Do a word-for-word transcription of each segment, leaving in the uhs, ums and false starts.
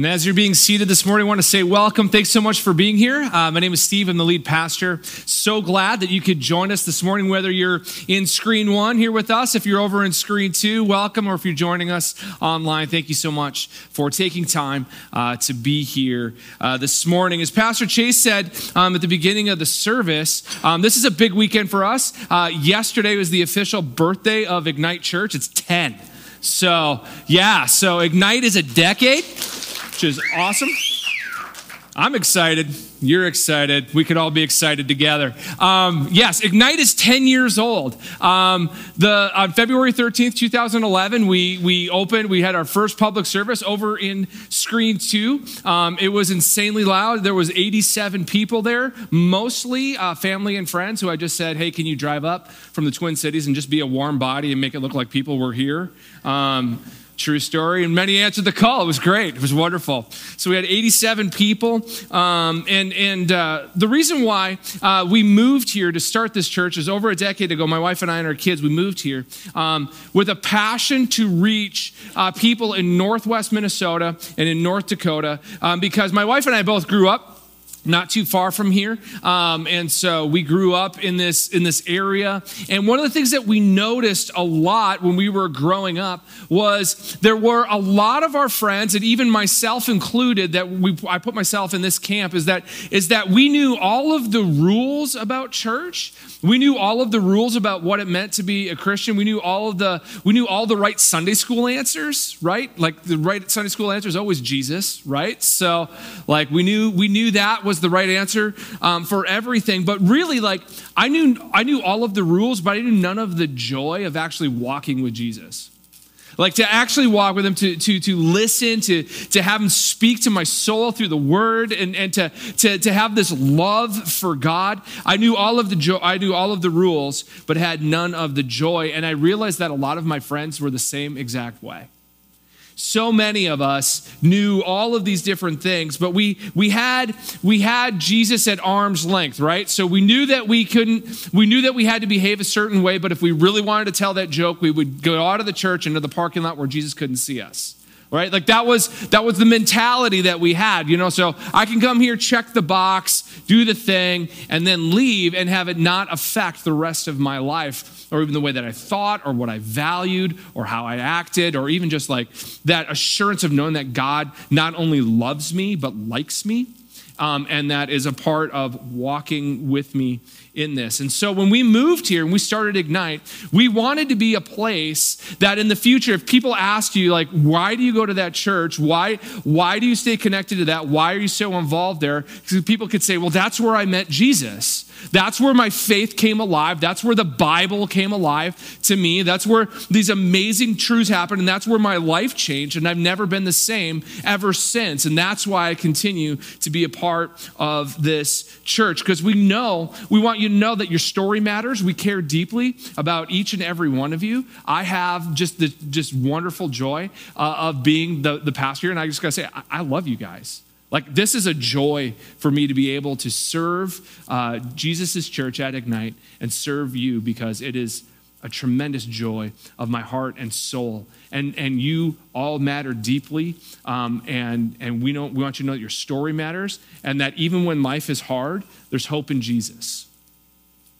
And as you're being seated this morning, I want to say welcome. Thanks so much for being here. Uh, my name is Steve. I'm the lead pastor. So glad that you could join us this morning, whether you're in screen one here with us, if you're over in screen two, welcome, or if you're joining us online, thank you so much for taking time uh, to be here uh, this morning. As Pastor Chase said um, at the beginning of the service, um, this is a big weekend for us. Uh, yesterday was the official birthday of Ignite Church. It's ten. So yeah, so Ignite is a decade. Which is awesome. I'm excited. You're excited. We could all be excited together. Um, yes, Ignite is ten years old. Um, the on February thirteenth, two thousand eleven, we we opened. We had our first public service over in Screen Two. Um, it was insanely loud. There was eighty-seven people there, mostly uh, family and friends. Who I just said, hey, can you drive up from the Twin Cities and just be a warm body and make it look like people were here? Um, True story, and many answered the call. It was great. It was wonderful. So we had eighty-seven people, um, and and uh, the reason why uh, we moved here to start this church is over a decade ago. My wife and I and our kids, we moved here um, with a passion to reach uh, people in Northwest Minnesota and in North Dakota, um, because my wife and I both grew up not too far from here, um, and so we grew up in this in this area. And one of the things that we noticed a lot when we were growing up was there were a lot of our friends, and even myself included, that we I put myself in this camp. Is that is that we knew all of the rules about church. We knew all of the rules about what it meant to be a Christian. We knew all of the we knew all the right Sunday school answers, right? Like the right Sunday school answer is always Jesus, right? So like we knew we knew that. Was the right answer um, for everything, but really, like I knew, I knew all of the rules, but I knew none of the joy of actually walking with Jesus, like to actually walk with him, to to to listen, to to have him speak to my soul through the Word, and and to to to have this love for God. I knew all of the jo- I knew all of the rules, but had none of the joy, and I realized that a lot of my friends were the same exact way. So many of us knew all of these different things, but we we had we had Jesus at arm's length, right? So we knew that we couldn't, we knew that we had to behave a certain way, but if we really wanted to tell that joke, we would go out of the church into the parking lot where Jesus couldn't see us. Right? Like that was that was the mentality that we had, you know. So I can come here, check the box, do the thing, and then leave and have it not affect the rest of my life, or even the way that I thought, or what I valued, or how I acted, or even just like that assurance of knowing that God not only loves me, but likes me. Um, and that is a part of walking with me in this. And so when we moved here and we started Ignite, we wanted to be a place that in the future, if people ask you, like, why do you go to that church? Why, why do you stay connected to that? Why are you so involved there? Because people could say, well, that's where I met Jesus. That's where my faith came alive. That's where the Bible came alive to me. That's where these amazing truths happened. And that's where my life changed. And I've never been the same ever since. And that's why I continue to be a part of this church. Because we know, we want you to know that your story matters. We care deeply about each and every one of you. I have just the just wonderful joy uh, of being the, the pastor here. And I just got to say, I, I love you guys. Like, this is a joy for me to be able to serve uh, Jesus' church at Ignite and serve you, because it is a tremendous joy of my heart and soul. And and you all matter deeply, um, and, and we, don't, we want you to know that your story matters, and that even when life is hard, there's hope in Jesus,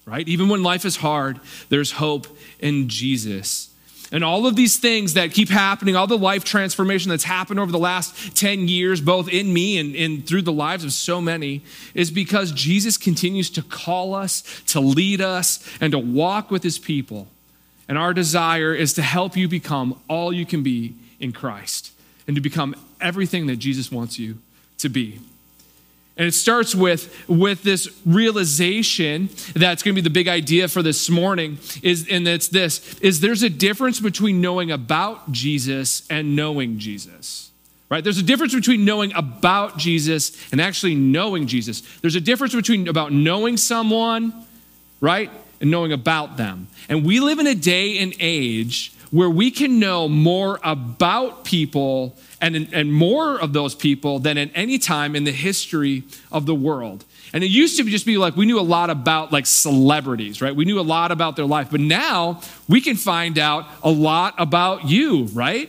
right? Even when life is hard, there's hope in Jesus. And all of these things that keep happening, all the life transformation that's happened over the last ten years, both in me and, and through the lives of so many, is because Jesus continues to call us, to lead us, and to walk with his people. And our desire is to help you become all you can be in Christ, and to become everything that Jesus wants you to be. And it starts with, with this realization that's going to be the big idea for this morning, is, and it's this, is there's a difference between knowing about Jesus and knowing Jesus, right? There's a difference between knowing about Jesus and actually knowing Jesus. There's a difference between about knowing someone, right, and knowing about them. And we live in a day and age where we can know more about people and, and more of those people than at any time in the history of the world. And it used to just be like, we knew a lot about like celebrities, right? We knew a lot about their life, but now we can find out a lot about you, right?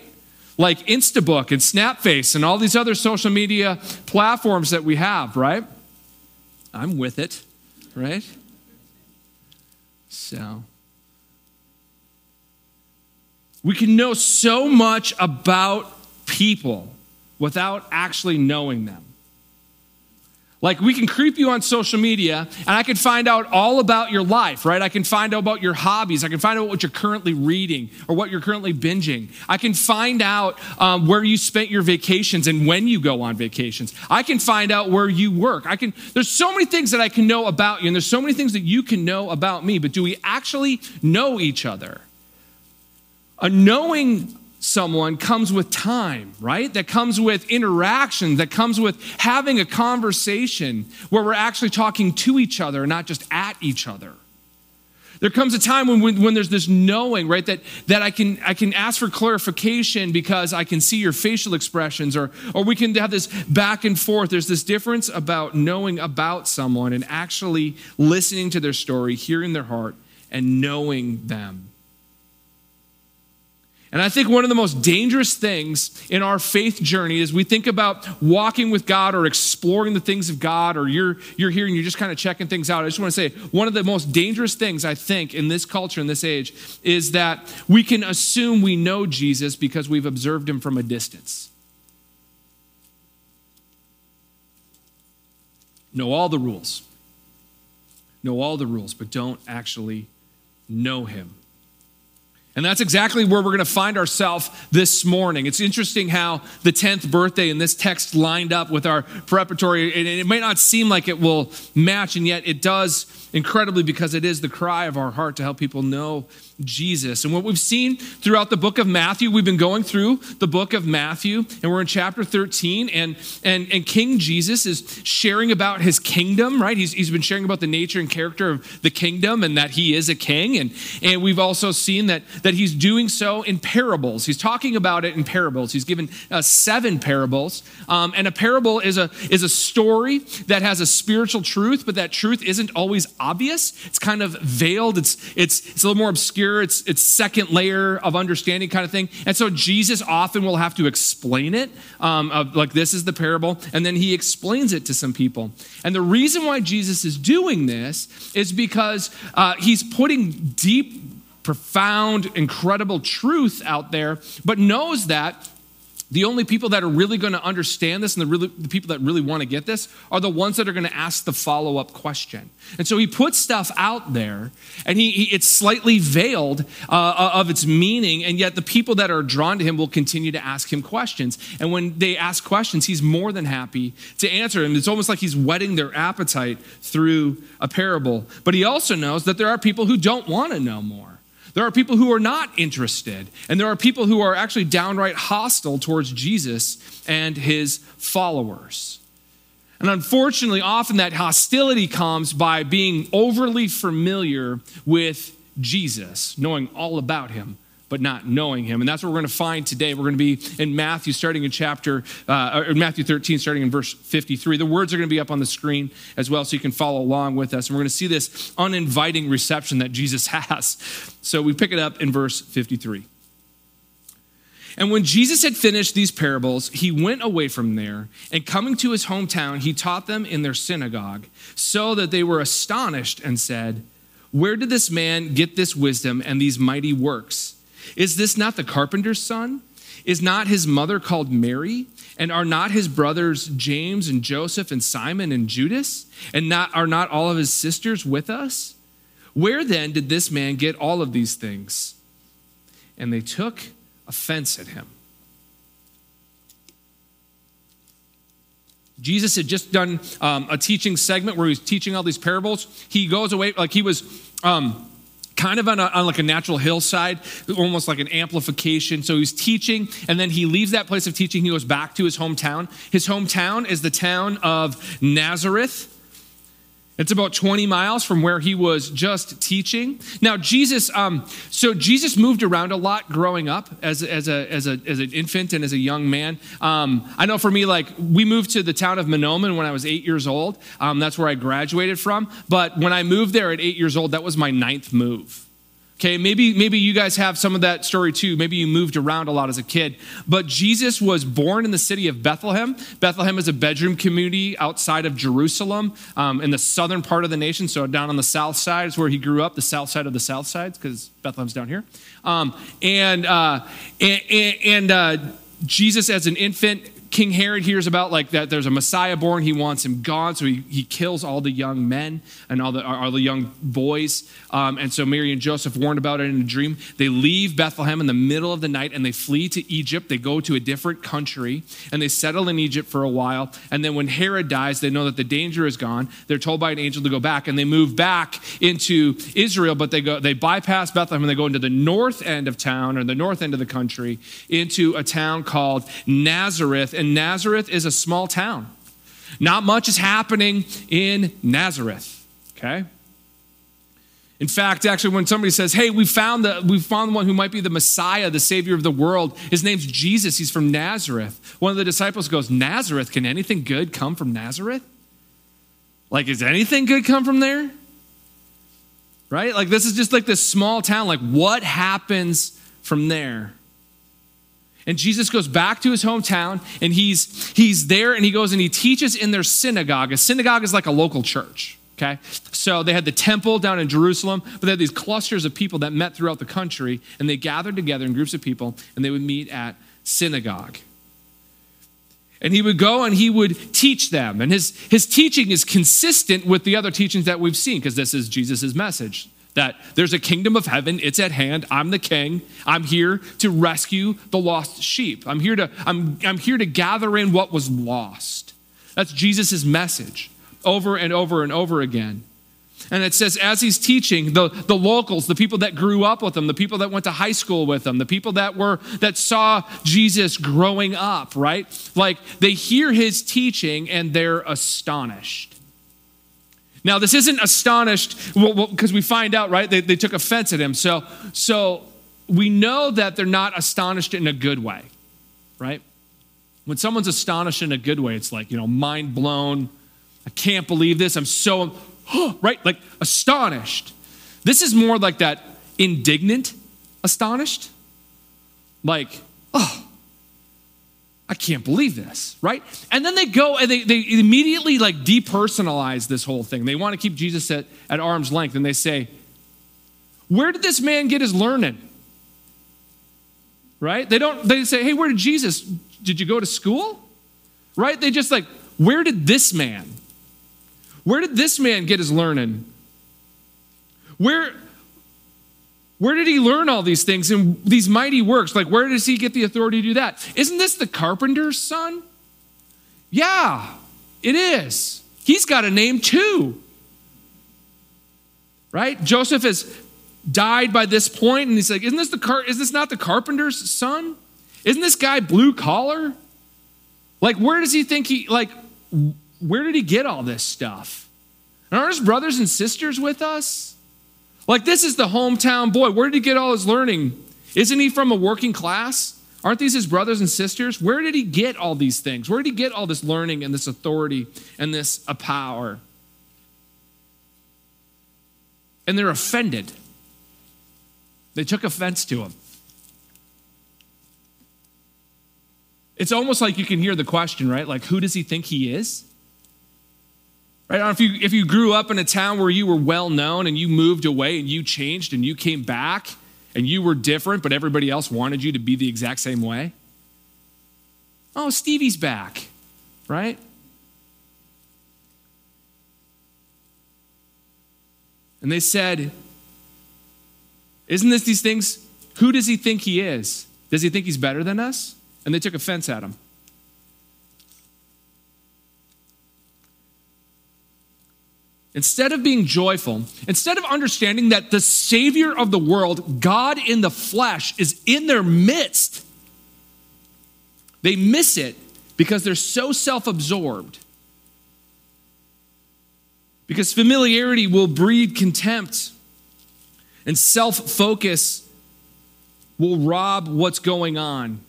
like Instabook and Snapface and all these other social media platforms that we have, right? I'm with it, right? So we can know so much about people without actually knowing them. Like, we can creep you on social media, and I can find out all about your life, right? I can find out about your hobbies. I can find out what you're currently reading or what you're currently binging. I can find out um, where you spent your vacations and when you go on vacations. I can find out where you work. I can. There's so many things that I can know about you, and there's so many things that you can know about me, but do we actually know each other? A knowing someone comes with time, right? That comes with interaction, that comes with having a conversation where we're actually talking to each other, not just at each other. There comes a time when, when, when there's this knowing, right? That, that I can I can ask for clarification because I can see your facial expressions, or, or we can have this back and forth. There's this difference about knowing about someone and actually listening to their story, hearing their heart, and knowing them. And I think one of the most dangerous things in our faith journey is we think about walking with God or exploring the things of God, or you're, you're here and you're just kind of checking things out. I just want to say one of the most dangerous things, I think, in this culture, in this age, is that we can assume we know Jesus because we've observed him from a distance. Know all the rules. Know all the rules, but don't actually know him. And that's exactly where we're going to find ourselves this morning. It's interesting how the tenth birthday in this text lined up with our preparatory, and it may not seem like it will match, and yet it does incredibly, because it is the cry of our heart to help people know Jesus. And what we've seen throughout the book of Matthew, we've been going through the book of Matthew, and we're in chapter thirteen, and and, and King Jesus is sharing about his kingdom, right? He's, he's been sharing about the nature and character of the kingdom, and that he is a king, and, and we've also seen that that he's doing so in parables. He's talking about it in parables. He's given uh, seven parables. Um, and a parable is a, is a story that has a spiritual truth, but that truth isn't always obvious. It's kind of veiled. It's, it's, it's a little more obscure. It's, it's second layer of understanding kind of thing. And so Jesus often will have to explain it. Um, of, like, this is the parable. And then he explains it to some people. And the reason why Jesus is doing this is because uh, he's putting deep, profound, incredible truth out there, but knows that the only people that are really going to understand this and the, really, the people that really want to get this are the ones that are going to ask the follow-up question. And so he puts stuff out there, and he, he it's slightly veiled uh, of its meaning, and yet the people that are drawn to him will continue to ask him questions. And when they ask questions, he's more than happy to answer them. It's almost like he's whetting their appetite through a parable. But he also knows that there are people who don't want to know more. There are people who are not interested, and there are people who are actually downright hostile towards Jesus and his followers. And unfortunately, often that hostility comes by being overly familiar with Jesus, knowing all about him, but not knowing him. And that's what we're going to find today. We're going to be in Matthew, starting in chapter, uh, or Matthew thirteen, starting in verse fifty-three. The words are going to be up on the screen as well, so you can follow along with us. And we're going to see this uninviting reception that Jesus has. So we pick it up in verse fifty-three. And when Jesus had finished these parables, he went away from there, and coming to his hometown, he taught them in their synagogue, so that they were astonished and said, "Where did this man get this wisdom and these mighty works? Is this not the carpenter's son? Is not his mother called Mary? And are not his brothers James and Joseph and Simon and Judas? And not, are not all of his sisters with us? Where then did this man get all of these things?" And they took offense at him. Jesus had just done um, a teaching segment where he was teaching all these parables. He goes away, like he was... Um, kind of on, a, on like a natural hillside, almost like an amplification. So he's teaching, and then he leaves that place of teaching. He goes back to his hometown. His hometown is the town of Nazareth. It's about twenty miles from where he was just teaching. Now, Jesus, um, so Jesus moved around a lot growing up as, as, a, as, a, as an infant and as a young man. Um, I know for me, like, we moved to the town of Manomen when I was eight years old. Um, that's where I graduated from. But when I moved there at eight years old, that was my ninth move. Okay, maybe maybe you guys have some of that story too. Maybe you moved around a lot as a kid. But Jesus was born in the city of Bethlehem. Bethlehem is a bedroom community outside of Jerusalem um, in the southern part of the nation. So down on the south side is where he grew up, the south side of the south sides, because Bethlehem's down here. Um, and uh, and, and uh, Jesus as an infant, King Herod hears about like that there's a Messiah born. He wants him gone. So he, he kills all the young men and all the, all the young boys. Um, and so Mary and Joseph warned about it in a dream. They leave Bethlehem in the middle of the night and they flee to Egypt. They go to a different country and they settle in Egypt for a while. And then when Herod dies, they know that the danger is gone. They're told by an angel to go back and they move back into Israel, but they go, they bypass Bethlehem and they go into the north end of town or the north end of the country into a town called Nazareth. And Nazareth is a small town. Not much is happening in Nazareth, okay? In fact, actually, when somebody says, hey, we found the we found one who might be the Messiah, the Savior of the world. His name's Jesus. He's from Nazareth. One of the disciples goes, Nazareth, can anything good come from Nazareth? Like, is anything good come from there? Right? Like, this is just like this small town. Like, what happens from there? And Jesus goes back to his hometown and he's he's there and he goes and he teaches in their synagogue. A synagogue is like a local church, okay? So they had the temple down in Jerusalem, but they had these clusters of people that met throughout the country and they gathered together in groups of people and they would meet at synagogue. And he would go and he would teach them. And his, his teaching is consistent with the other teachings that we've seen because this is Jesus's message. That there's a kingdom of heaven, it's at hand, I'm the king, I'm here to rescue the lost sheep. I'm here to, I'm, I'm here to gather in what was lost. That's Jesus' message over and over and over again. And it says, as he's teaching, the, the locals, the people that grew up with him, the people that went to high school with him, the people that were that saw Jesus growing up, right? Like they hear his teaching and they're astonished. Now, this isn't astonished because well, well, we find out, right? They, they took offense at him. So, so we know that they're not astonished in a good way, right? When someone's astonished in a good way, it's like, you know, mind blown. I can't believe this. I'm so, oh, right? Like astonished. This is more like that indignant astonished. Like, oh, I can't believe this, right? And then they go and they, they immediately like depersonalize this whole thing. They want to keep Jesus at, at arm's length. And they say, where did this man get his learning? Right? They don't, they say, hey, where did Jesus, did you go to school? Right? They just like, where did this man, where did this man get his learning? Where, Where did he learn all these things and these mighty works? Like, where does he get the authority to do that? Isn't this the carpenter's son? Yeah, it is. He's got a name too, right? Joseph has died by this point, and he's like, "Isn't this the car? Is this not the carpenter's son? Isn't this guy blue collar? Like, where does he think he like? Where did he get all this stuff? And aren't his brothers and sisters with us?" Like, this is the hometown boy. Where did he get all his learning? Isn't he from a working class? Aren't these his brothers and sisters? Where did he get all these things? Where did he get all this learning and this authority and this uh, power? And they're offended. They took offense to him. It's almost like you can hear the question, right? Like, who does he think he is? I don't know if you, if you grew up in a town where you were well-known and you moved away and you changed and you came back and you were different, but everybody else wanted you to be the exact same way. Oh, Stevie's back, right? And they said, isn't this these things? Who does he think he is? Does he think he's better than us? And they took offense at him. Instead of being joyful, instead of understanding that the Savior of the world, God in the flesh, is in their midst, they miss it because they're so self-absorbed. Because familiarity will breed contempt, and self-focus will rob what's going on.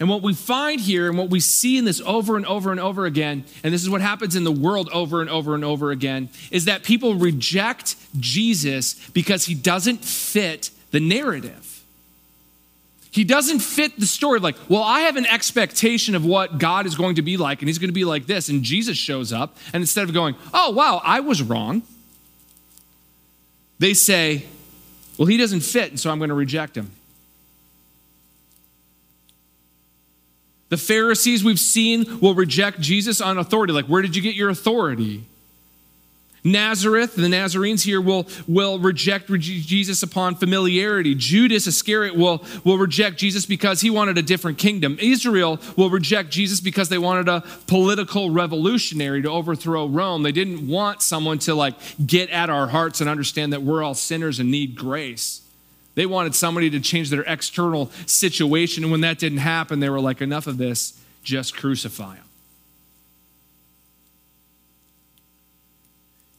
And what we find here and what we see in this over and over and over again, and this is what happens in the world over and over and over again, is that people reject Jesus because he doesn't fit the narrative. He doesn't fit the story. Like, well, I have an expectation of what God is going to be like, and he's going to be like this, and Jesus shows up, and instead of going, oh, wow, I was wrong, they say, well, he doesn't fit, and so I'm going to reject him. The Pharisees we've seen will reject Jesus on authority. Like, where did you get your authority? Nazareth, the Nazarenes here, will, will reject Jesus upon familiarity. Judas Iscariot will, will reject Jesus because he wanted a different kingdom. Israel will reject Jesus because they wanted a political revolutionary to overthrow Rome. They didn't want someone to, like, get at our hearts and understand that we're all sinners and need grace. They wanted somebody to change their external situation. And when that didn't happen, they were like, enough of this, just crucify him.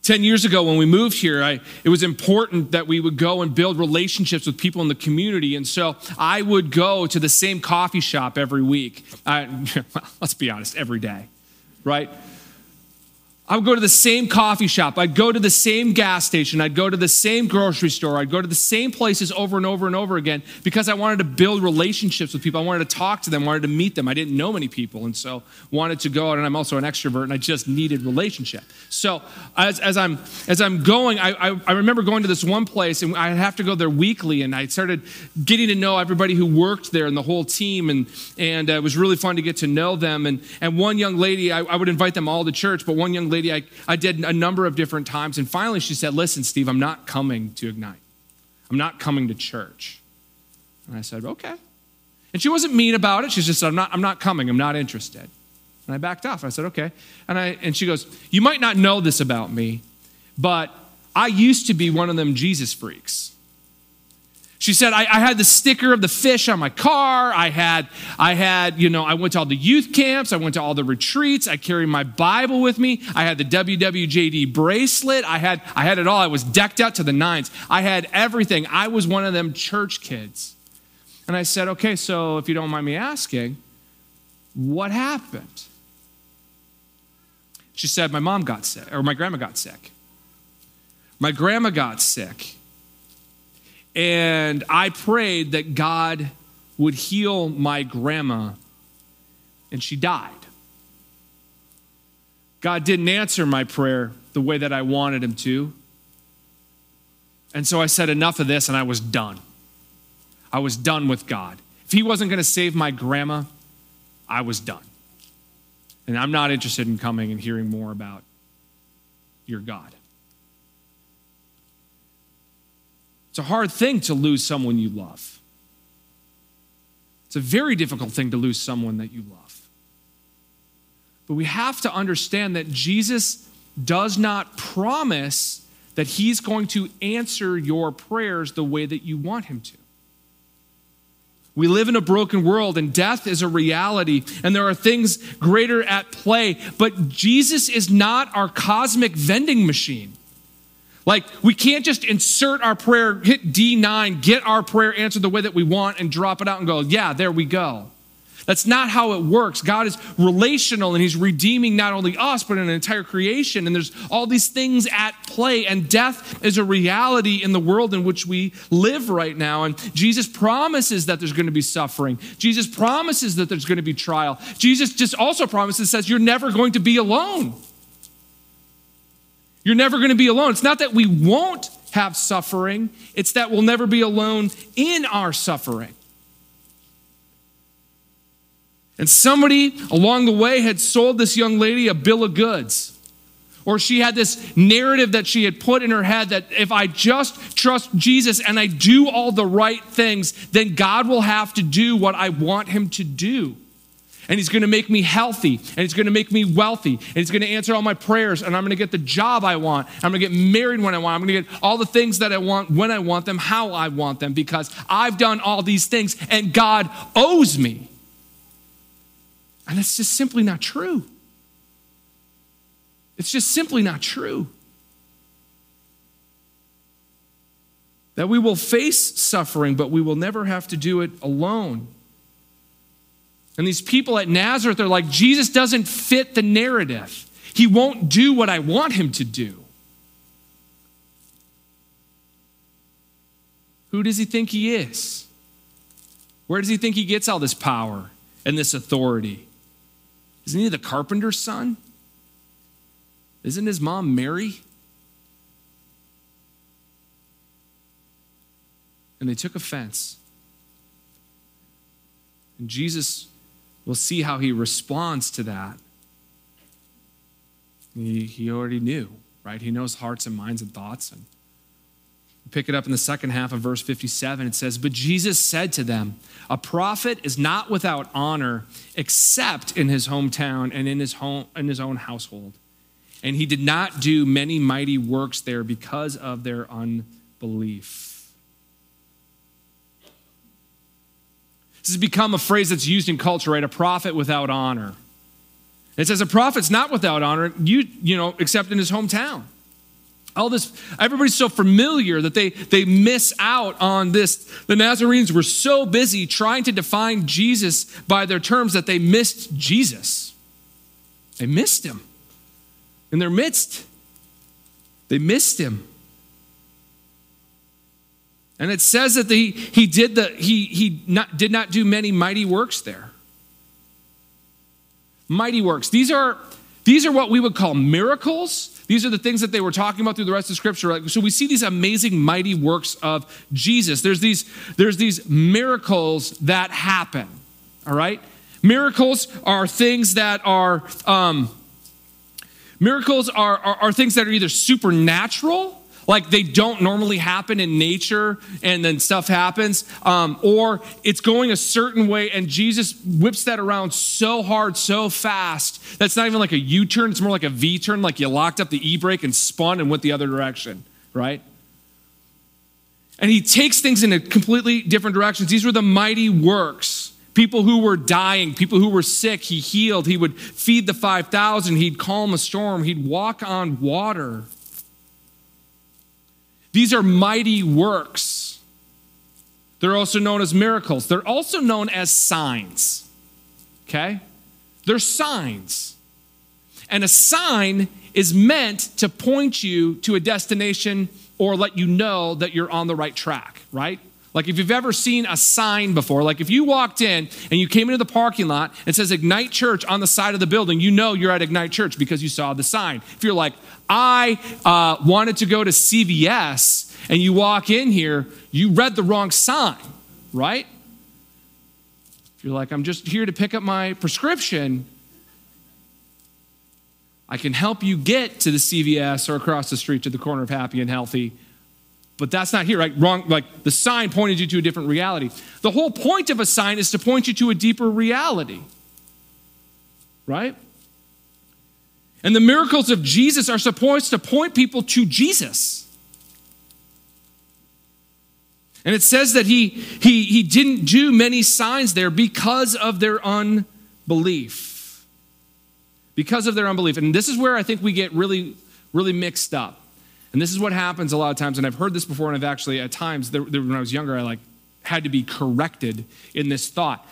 Ten years ago when we moved here, I, it was important that we would go and build relationships with people in the community. And so I would go to the same coffee shop every week. I, let's be honest, every day, right? I would go to the same coffee shop. I'd go to the same gas station. I'd go to the same grocery store. I'd go to the same places over and over and over again because I wanted to build relationships with people. I wanted to talk to them, wanted to meet them. I didn't know many people, and so wanted to go out, and I'm also an extrovert, and I just needed relationship. So as, as, I'm, as I'm going, I, I, I remember going to this one place, and I'd have to go there weekly, and I started getting to know everybody who worked there and the whole team, and, and it was really fun to get to know them. And, and one young lady, I, I would invite them all to church, but one young lady, I, I did a number of different times. And finally she said, listen, Steve, I'm not coming to Ignite. I'm not coming to church. And I said, okay. And she wasn't mean about it. She just said, I'm not, I'm not coming. I'm not interested. And I backed off. I said, okay. And, I, and she goes, you might not know this about me, but I used to be one of them Jesus freaks. She said, I, I had the sticker of the fish on my car. I had, I had, you know, I went to all the youth camps. I went to all the retreats. I carried my Bible with me. I had the W W J D bracelet. I had, I had it all. I was decked out to the nines. I had everything. I was one of them church kids. And I said, okay, so if you don't mind me asking, what happened? She said, my mom got sick, or my grandma got sick. My grandma got sick. And I prayed that God would heal my grandma, and she died. God didn't answer my prayer the way that I wanted him to. And so I said, enough of this, and I was done. I was done with God. If he wasn't going to save my grandma, I was done. And I'm not interested in coming and hearing more about your God. It's a hard thing to lose someone you love. It's a very difficult thing to lose someone that you love. But we have to understand that Jesus does not promise that he's going to answer your prayers the way that you want him to. We live in a broken world, and death is a reality, and there are things greater at play. But Jesus is not our cosmic vending machine. Like, we can't just insert our prayer, hit D nine, get our prayer answered the way that we want, and drop it out and go, yeah, there we go. That's not how it works. God is relational, and he's redeeming not only us, but an entire creation. And there's all these things at play, and death is a reality in the world in which we live right now. And Jesus promises that there's going to be suffering. Jesus promises that there's going to be trial. Jesus just also promises, says, you're never going to be alone. You're never going to be alone. It's not that we won't have suffering. It's that we'll never be alone in our suffering. And somebody along the way had sold this young lady a bill of goods. Or she had this narrative that she had put in her head that if I just trust Jesus and I do all the right things, then God will have to do what I want him to do. And he's going to make me healthy, and he's going to make me wealthy, and he's going to answer all my prayers, and I'm going to get the job I want, I'm going to get married when I want, I'm going to get all the things that I want, when I want them, how I want them, because I've done all these things, and God owes me. And it's just simply not true. It's just simply not true. That we will face suffering, but we will never have to do it alone. And these people at Nazareth are like, Jesus doesn't fit the narrative. He won't do what I want him to do. Who does he think he is? Where does he think he gets all this power and this authority? Isn't he the carpenter's son? Isn't his mom Mary? And they took offense. And Jesus, we'll see how he responds to that. He, he already knew, right? He knows hearts and minds and thoughts. And pick it up in the second half of verse fifty-seven. It says, but Jesus said to them, a prophet is not without honor except in his hometown and in his home, in his own household. And he did not do many mighty works there because of their unbelief. This has become a phrase that's used in culture, right? A prophet without honor. It says a prophet's not without honor, you, you know, except in his hometown. All this, everybody's so familiar that they, they miss out on this. The Nazarenes were so busy trying to define Jesus by their terms that they missed Jesus. They missed him. In their midst, they missed him. And it says that the, he did the he he not, did not do many mighty works there. Mighty works. These are these are what we would call miracles. These are the things that they were talking about through the rest of Scripture. So we see these amazing mighty works of Jesus. There's these there's these miracles that happen. All right, miracles are things that are um, miracles are, are are things that are either supernatural. Like they don't normally happen in nature and then stuff happens. Um, or it's going a certain way and Jesus whips that around so hard, so fast, that's not even like a U-turn. It's more like a V-turn, like you locked up the e-brake and spun and went the other direction, right? And he takes things in a completely different directions. These were the mighty works. People who were dying, people who were sick, he healed. He would feed the five thousand. He'd calm a storm. He'd walk on water. These are mighty works. They're also known as miracles. They're also known as signs, okay? They're signs. And a sign is meant to point you to a destination or let you know that you're on the right track, right? Like if you've ever seen a sign before, like if you walked in and you came into the parking lot and it says Ignite Church on the side of the building, you know you're at Ignite Church because you saw the sign. If you're like, I uh, wanted to go to C V S and you walk in here, you read the wrong sign, right? If you're like, I'm just here to pick up my prescription, I can help you get to the C V S or across the street to the corner of Happy and Healthy. But that's not here, right? Wrong, like the sign pointed you to a different reality. The whole point of a sign is to point you to a deeper reality, right? And the miracles of Jesus are supposed to point people to Jesus. And it says that he, he, he didn't do many signs there because of their unbelief. Because of their unbelief. And this is where I think we get really, really mixed up. And this is what happens a lot of times, and I've heard this before, and I've actually, at times, there, there, when I was younger, I like had to be corrected in this thought.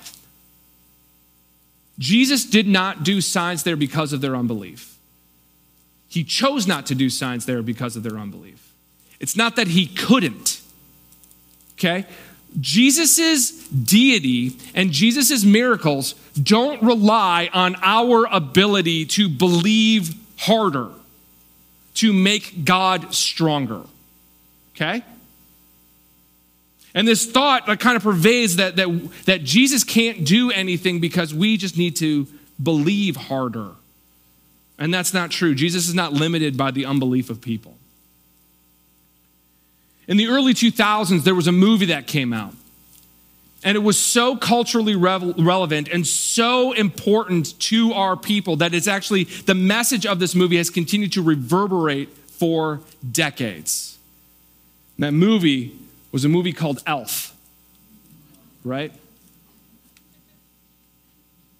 Jesus did not do signs there because of their unbelief. He chose not to do signs there because of their unbelief. It's not that he couldn't, okay? Jesus's deity and Jesus's miracles don't rely on our ability to believe harder, to make God stronger, okay? And this thought that kind of pervades that, that, that Jesus can't do anything because we just need to believe harder. And that's not true. Jesus is not limited by the unbelief of people. In the early two thousands, there was a movie that came out. And it was so culturally revel- relevant and so important to our people that it's actually, the message of this movie has continued to reverberate for decades. And that movie was a movie called Elf, right?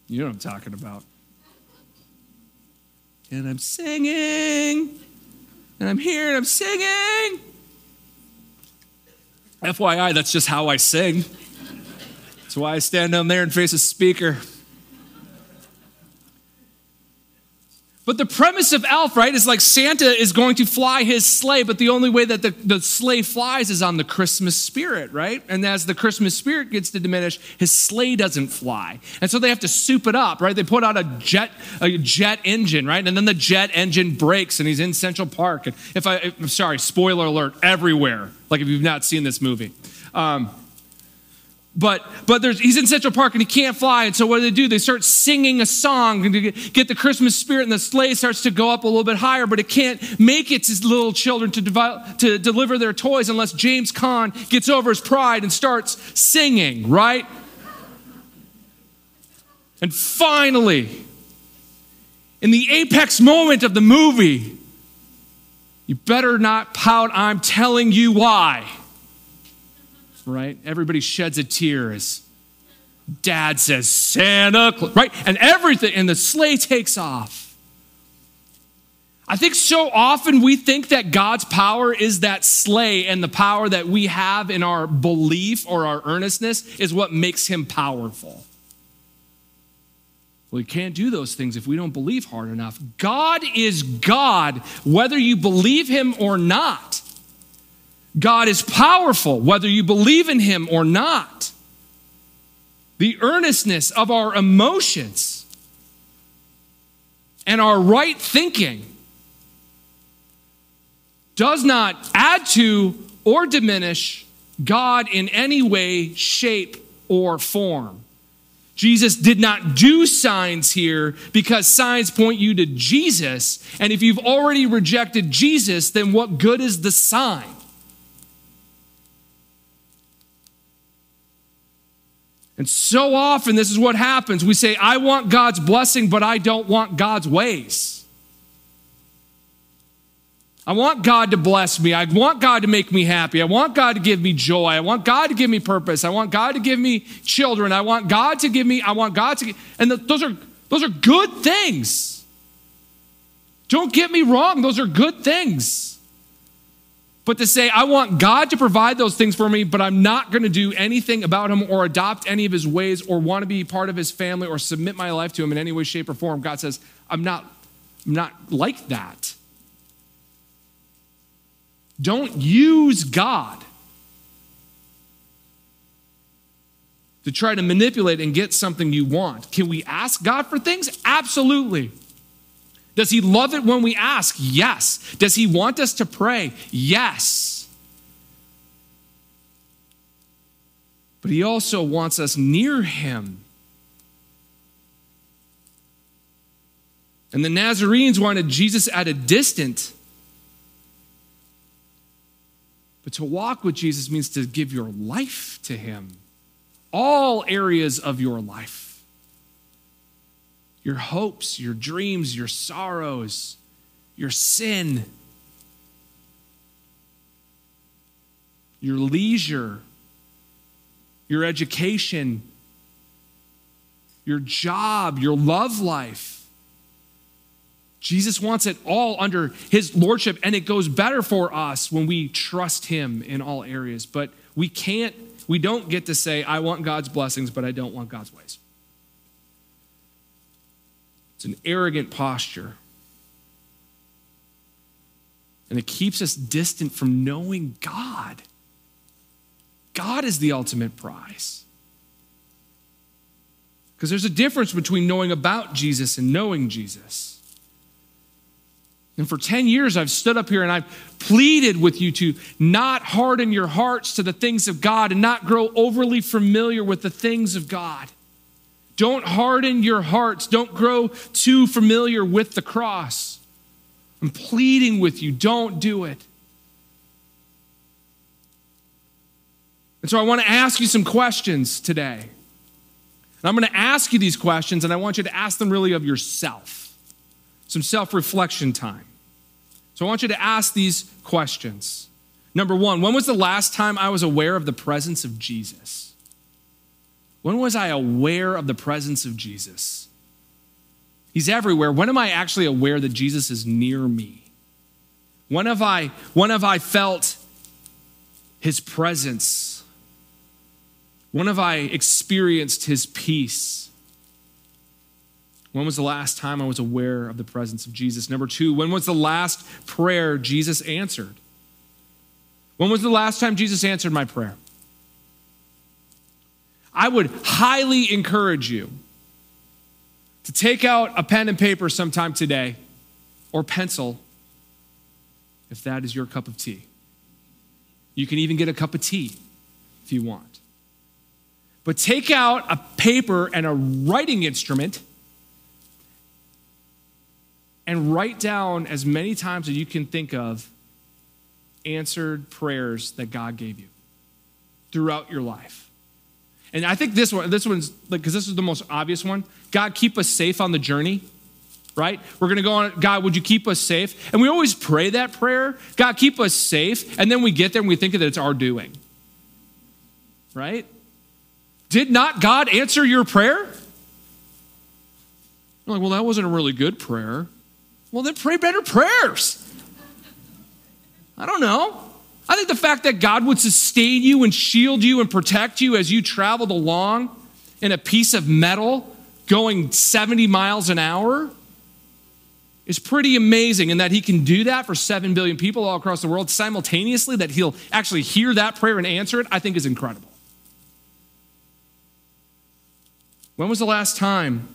You know what I'm talking about. And I'm singing, and I'm here, and I'm singing. F Y I, that's just how I sing. That's why I stand down there and face a speaker. But the premise of Elf, right, is like Santa is going to fly his sleigh, but the only way that the, the sleigh flies is on the Christmas spirit, right? And as the Christmas spirit gets to diminish, his sleigh doesn't fly. And so they have to soup it up, right? They put out a jet a jet engine, right? And then the jet engine breaks and he's in Central Park. And if I, I'm sorry, spoiler alert, everywhere. Like if you've not seen this movie. Um, But but there's, he's in Central Park and he can't fly. And so what do they do? They start singing a song to get the Christmas spirit, and the sleigh starts to go up a little bit higher, but it can't make its little children to, dev- to deliver their toys unless James Caan gets over his pride and starts singing, right? And finally, in the apex moment of the movie, you better not pout, I'm telling you why. Right? Everybody sheds a tear as dad says, Santa, right? And everything, and the sleigh takes off. I think so often we think that God's power is that sleigh, and the power that we have in our belief or our earnestness is what makes him powerful. Well, you can't do those things if we don't believe hard enough. God is God, whether you believe him or not. God is powerful, whether you believe in him or not. The earnestness of our emotions and our right thinking does not add to or diminish God in any way, shape, or form. Jesus did not do signs here because signs point you to Jesus. And if you've already rejected Jesus, then what good is the sign? And so often, this is what happens. We say, I want God's blessing, but I don't want God's ways. I want God to bless me. I want God to make me happy. I want God to give me joy. I want God to give me purpose. I want God to give me children. I want God to give me, I want God to give, and those are, those are good things. Don't get me wrong. Those are good things. But to say, I want God to provide those things for me, but I'm not going to do anything about him or adopt any of his ways or want to be part of his family or submit my life to him in any way, shape, or form. God says, I'm not, I'm not like that. Don't use God to try to manipulate and get something you want. Can we ask God for things? Absolutely. Does he love it when we ask? Yes. Does he want us to pray? Yes. But he also wants us near him. And the Nazarenes wanted Jesus at a distance. But to walk with Jesus means to give your life to him. All areas of your life. Your hopes, your dreams, your sorrows, your sin, your leisure, your education, your job, your love life. Jesus wants it all under his lordship, and it goes better for us when we trust him in all areas. But we can't, we don't get to say, I want God's blessings, but I don't want God's ways. It's an arrogant posture. And it keeps us distant from knowing God. God is the ultimate prize. Because there's a difference between knowing about Jesus and knowing Jesus. And for ten years, I've stood up here and I've pleaded with you to not harden your hearts to the things of God and not grow overly familiar with the things of God. Don't harden your hearts. Don't grow too familiar with the cross. I'm pleading with you. Don't do it. And so I want to ask you some questions today. And I'm going to ask you these questions, and I want you to ask them really of yourself. Some self-reflection time. So I want you to ask these questions. Number one, when was the last time I was aware of the presence of Jesus? When was I aware of the presence of Jesus? He's everywhere. When am I actually aware that Jesus is near me? When have I, when have I felt his presence? When have I experienced his peace? When was the last time I was aware of the presence of Jesus? Number two, when was the last prayer Jesus answered? When was the last time Jesus answered my prayer? I would highly encourage you to take out a pen and paper sometime today, or pencil, if that is your cup of tea. You can even get a cup of tea if you want. But take out a paper and a writing instrument and write down as many times as you can think of answered prayers that God gave you throughout your life. And I think this one, this one's, like, because this is the most obvious one. God, keep us safe on the journey, right? We're going to go on, God, would you keep us safe? And we always pray that prayer, God, keep us safe. And then we get there and we think that it's our doing, right? Did not God answer your prayer? You're like, well, that wasn't a really good prayer. Well, then pray better prayers. I don't know. I think the fact that God would sustain you and shield you and protect you as you traveled along in a piece of metal going seventy miles an hour is pretty amazing, and that he can do that for seven billion people all across the world simultaneously, that he'll actually hear that prayer and answer it, I think is incredible. When was the last time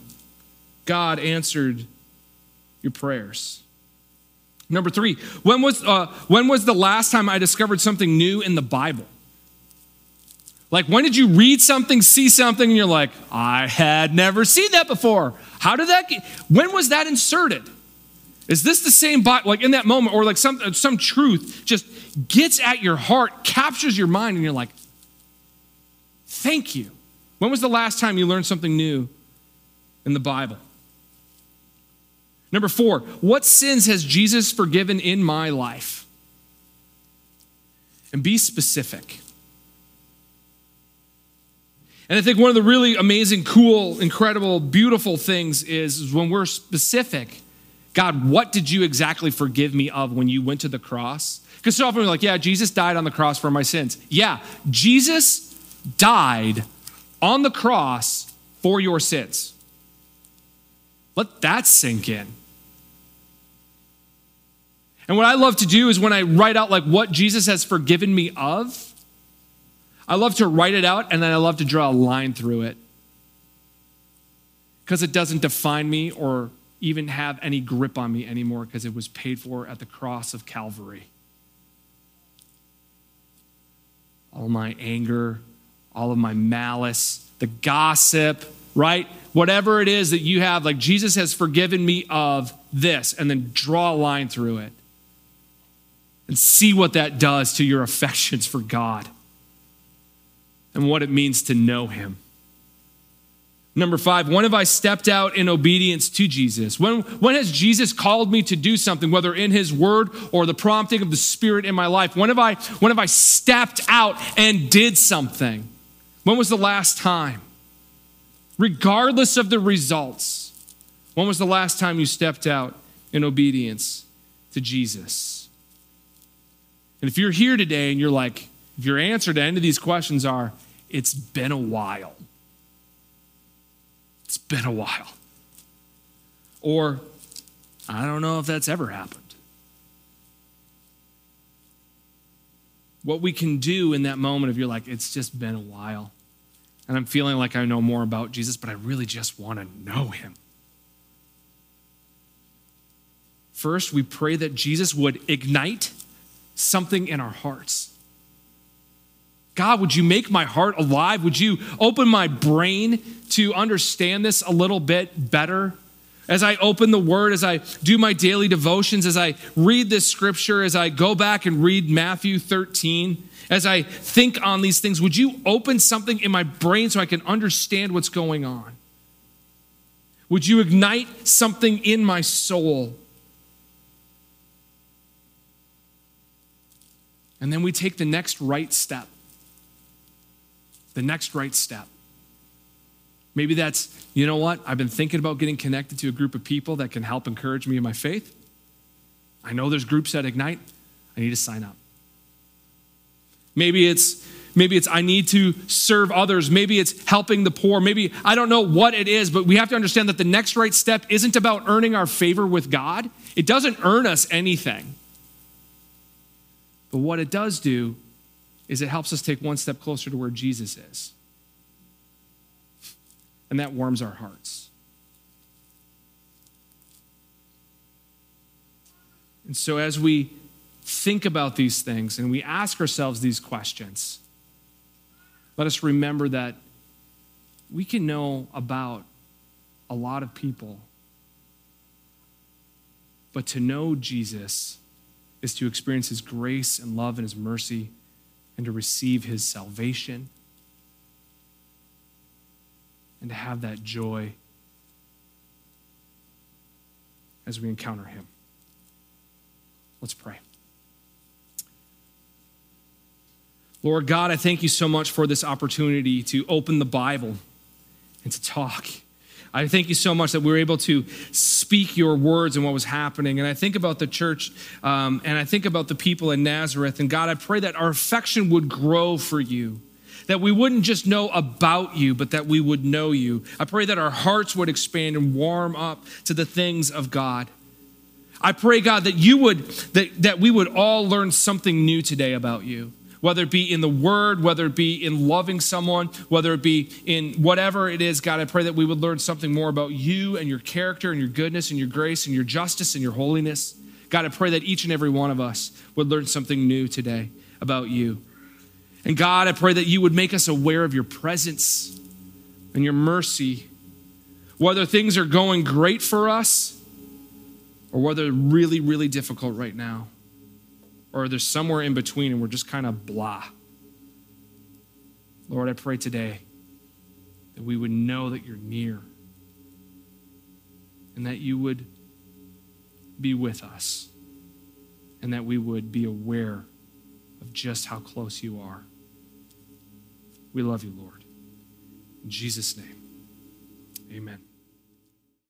God answered your prayers? Number three, when was, uh, when was the last time I discovered something new in the Bible? Like, when did you read something, see something, and you're like, I had never seen that before. How did that get, when was that inserted? Is this the same Bible, like in that moment, or like some, some truth just gets at your heart, captures your mind, and you're like, thank you. When was the last time you learned something new in the Bible? Number four, what sins has Jesus forgiven in my life? And be specific. And I think one of the really amazing, cool, incredible, beautiful things is, is when we're specific. God, what did you exactly forgive me of when you went to the cross? Because so often we're like, yeah, Jesus died on the cross for my sins. Yeah, Jesus died on the cross for your sins. Let that sink in. And what I love to do is when I write out like what Jesus has forgiven me of, I love to write it out and then I love to draw a line through it, because it doesn't define me or even have any grip on me anymore, because it was paid for at the cross of Calvary. All my anger, all of my malice, the gossip, right? Whatever it is that you have, like, Jesus has forgiven me of this, and then draw a line through it and see what that does to your affections for God and what it means to know him. Number five, when have I stepped out in obedience to Jesus? When, when has Jesus called me to do something, whether in his word or the prompting of the Spirit in my life? When have I, when have I stepped out and did something? When was the last time? Regardless of the results, when was the last time you stepped out in obedience to Jesus? And if you're here today and you're like, if your answer to any of these questions are, it's been a while. It's been a while. Or, I don't know if that's ever happened. What we can do in that moment if you're like, it's just been a while, and I'm feeling like I know more about Jesus, but I really just want to know him. First, we pray that Jesus would ignite something in our hearts. God, would you make my heart alive? Would you open my brain to understand this a little bit better? As I open the word, as I do my daily devotions, as I read this scripture, as I go back and read Matthew thirteen, as I think on these things, would you open something in my brain so I can understand what's going on? Would you ignite something in my soul? And then we take the next right step. The next right step. Maybe that's, you know what? I've been thinking about getting connected to a group of people that can help encourage me in my faith. I know there's groups at Ignite. I need to sign up. Maybe it's Maybe it's I need to serve others. Maybe it's helping the poor. Maybe, I don't know what it is, but we have to understand that the next right step isn't about earning our favor with God. It doesn't earn us anything. But what it does do is it helps us take one step closer to where Jesus is. And that warms our hearts. And so as we think about these things and we ask ourselves these questions, let us remember that we can know about a lot of people, but to know Jesus is to experience his grace and love and his mercy and to receive his salvation and to have that joy as we encounter him. Let's pray. Lord God, I thank you so much for this opportunity to open the Bible and to talk. I thank you so much that we were able to speak your words and what was happening. And I think about the church um, and I think about the people in Nazareth. And God, I pray that our affection would grow for you, that we wouldn't just know about you, but that we would know you. I pray that our hearts would expand and warm up to the things of God. I pray, God, that you would, that, that we would all learn something new today about you. Whether it be in the word, whether it be in loving someone, whether it be in whatever it is, God, I pray that we would learn something more about you and your character and your goodness and your grace and your justice and your holiness. God, I pray that each and every one of us would learn something new today about you. And God, I pray that you would make us aware of your presence and your mercy, whether things are going great for us or whether they're really, really difficult right now. Or there's somewhere in between and we're just kind of blah. Lord, I pray today that we would know that you're near and that you would be with us and that we would be aware of just how close you are. We love you, Lord. In Jesus' name, amen.